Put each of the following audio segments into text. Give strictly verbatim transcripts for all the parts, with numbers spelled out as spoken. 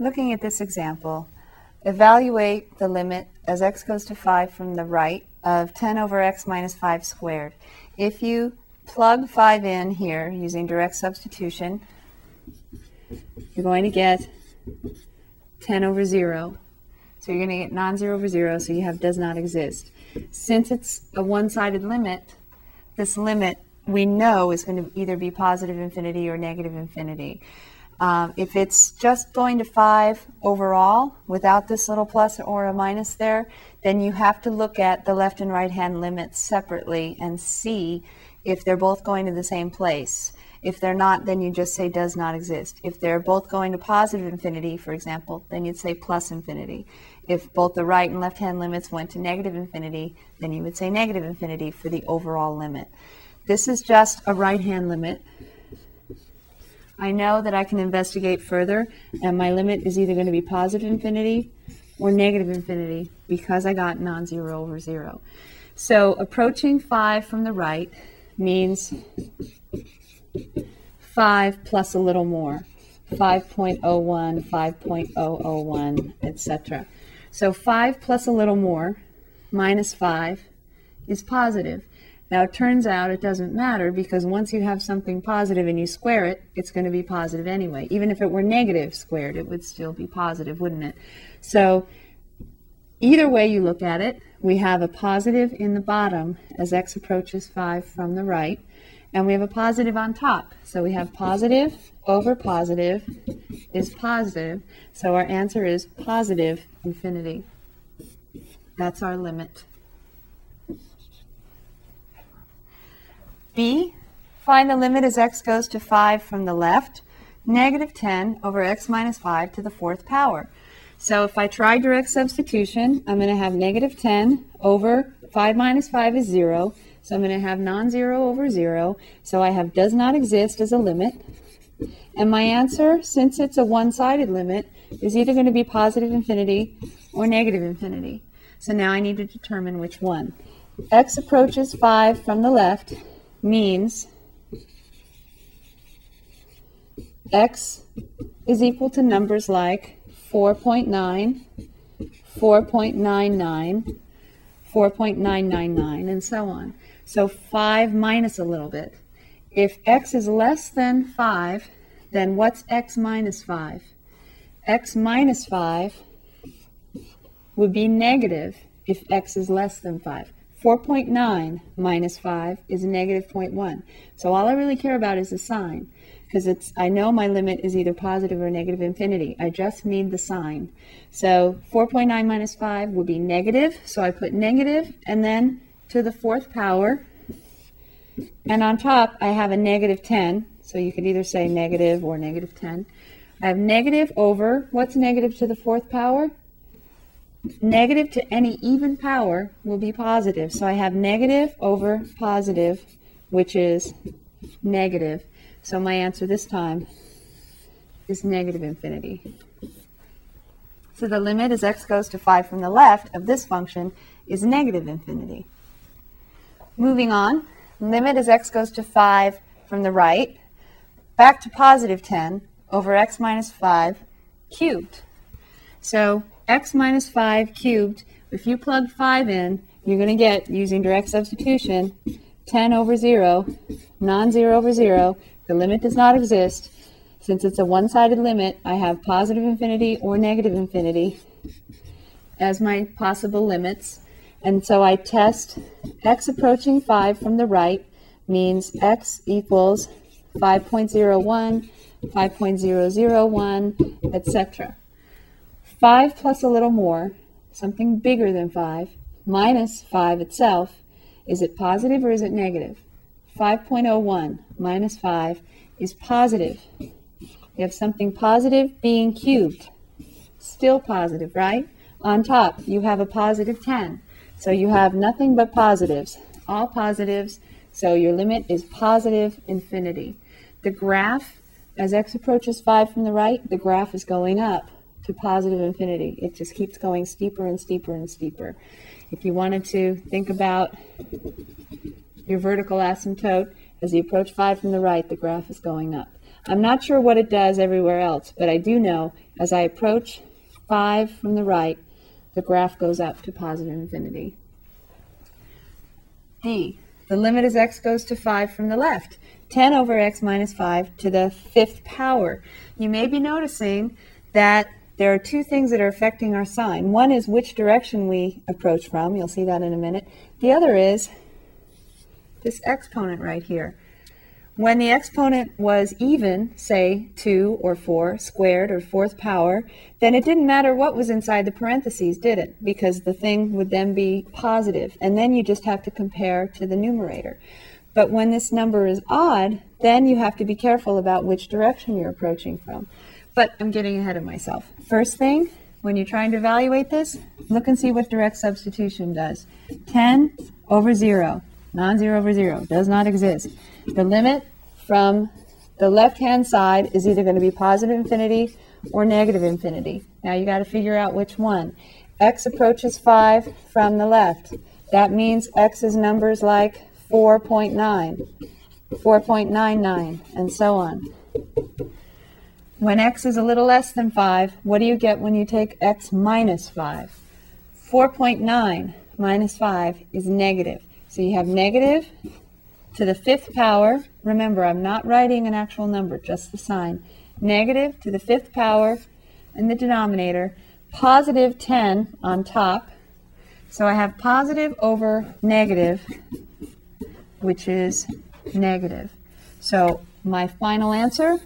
Looking at this example, evaluate the limit as x goes to five from the right of ten over x minus five squared. If you plug five in here using direct substitution, you're going to get ten over zero. So you're going to get non-zero over zero, so you have does not exist. Since it's a one-sided limit, this limit we know is going to either be positive infinity or negative infinity. Um, if it's just going to five overall, without this little plus or a minus there, then you have to look at the left and right-hand limits separately and see if they're both going to the same place. If they're not, then you just say does not exist. If they're both going to positive infinity, for example, then you'd say plus infinity. If both the right and left-hand limits went to negative infinity, then you would say negative infinity for the overall limit. This is just a right-hand limit. I know that I can investigate further, and my limit is either going to be positive infinity or negative infinity because I got non-zero over zero. So approaching five from the right means five plus a little more, five point zero one, five point zero zero one, et cetera. So five plus a little more minus five is positive. Now it turns out it doesn't matter, because once you have something positive and you square it, it's going to be positive anyway. Even if it were negative squared, it would still be positive, wouldn't it? So either way you look at it, we have a positive in the bottom as x approaches five from the right, and we have a positive on top. So we have positive over positive is positive, so our answer is positive infinity. That's our limit. B, find the limit as x goes to five from the left, negative ten over x minus five to the fourth power. So if I try direct substitution, I'm going to have negative ten over five minus five is zero, so I'm going to have non-zero over zero, so I have does not exist as a limit. And my answer, since it's a one-sided limit, is either going to be positive infinity or negative infinity. So now I need to determine which one. X approaches five from the left means x is equal to numbers like four point nine, four point nine nine, four point nine nine nine, and so on. So five minus a little bit. If x is less than five, then what's x minus five? X minus five would be negative if x is less than five. four point nine minus five is negative zero point one. So all I really care about is the sign, because it's I know my limit is either positive or negative infinity. I just need the sign. So four point nine minus five would be negative, so I put negative and then to the fourth power. And on top, I have a negative ten, so you could either say negative or negative ten. I have negative over, what's negative to the fourth power? Negative to any even power will be positive. So I have negative over positive, which is negative. So my answer this time is negative infinity. So the limit as x goes to five from the left of this function is negative infinity. Moving on, limit as x goes to five from the right, back to positive ten over x minus five cubed. So x minus five cubed, if you plug five in, you're going to get, using direct substitution, ten over zero, non-zero over zero. The limit does not exist. Since it's a one-sided limit, I have positive infinity or negative infinity as my possible limits. And so I test x approaching five from the right means x equals five point zero one, five point zero zero one, et cetera. five plus a little more, something bigger than five, minus five itself, is it positive or is it negative? five point zero one minus five is positive. You have something positive being cubed. Still positive, right? On top, you have a positive ten. So you have nothing but positives, all positives. So your limit is positive infinity. The graph, as x approaches five from the right, the graph is going up to positive infinity. It just keeps going steeper and steeper and steeper. If you wanted to think about your vertical asymptote, as you approach five from the right, the graph is going up. I'm not sure what it does everywhere else, but I do know as I approach five from the right, the graph goes up to positive infinity. D, the limit as x goes to five from the left, ten over x minus five to the fifth power. You may be noticing that there are two things that are affecting our sign. One is which direction we approach from. You'll see that in a minute. The other is this exponent right here. When the exponent was even, say two or four squared or fourth power, then it didn't matter what was inside the parentheses, did it? Because the thing would then be positive, and then you just have to compare to the numerator. But when this number is odd, then you have to be careful about which direction you're approaching from. But I'm getting ahead of myself. First thing, when you're trying to evaluate this, look and see what direct substitution does. ten over zero. Non-zero over zero, does not exist. The limit from the left-hand side is either going to be positive infinity or negative infinity. Now you got to figure out which one. X approaches five from the left. That means X is numbers like four point nine, four point nine nine, and so on. When X is a little less than five, what do you get when you take X minus five? four point nine minus five is negative. So you have negative to the fifth power. Remember, I'm not writing an actual number, just the sign. Negative to the fifth power in the denominator. Positive ten on top. So I have positive over negative, which is negative. So my final answer,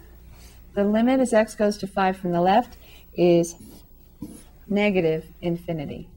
the limit as x goes to five from the left, is negative infinity.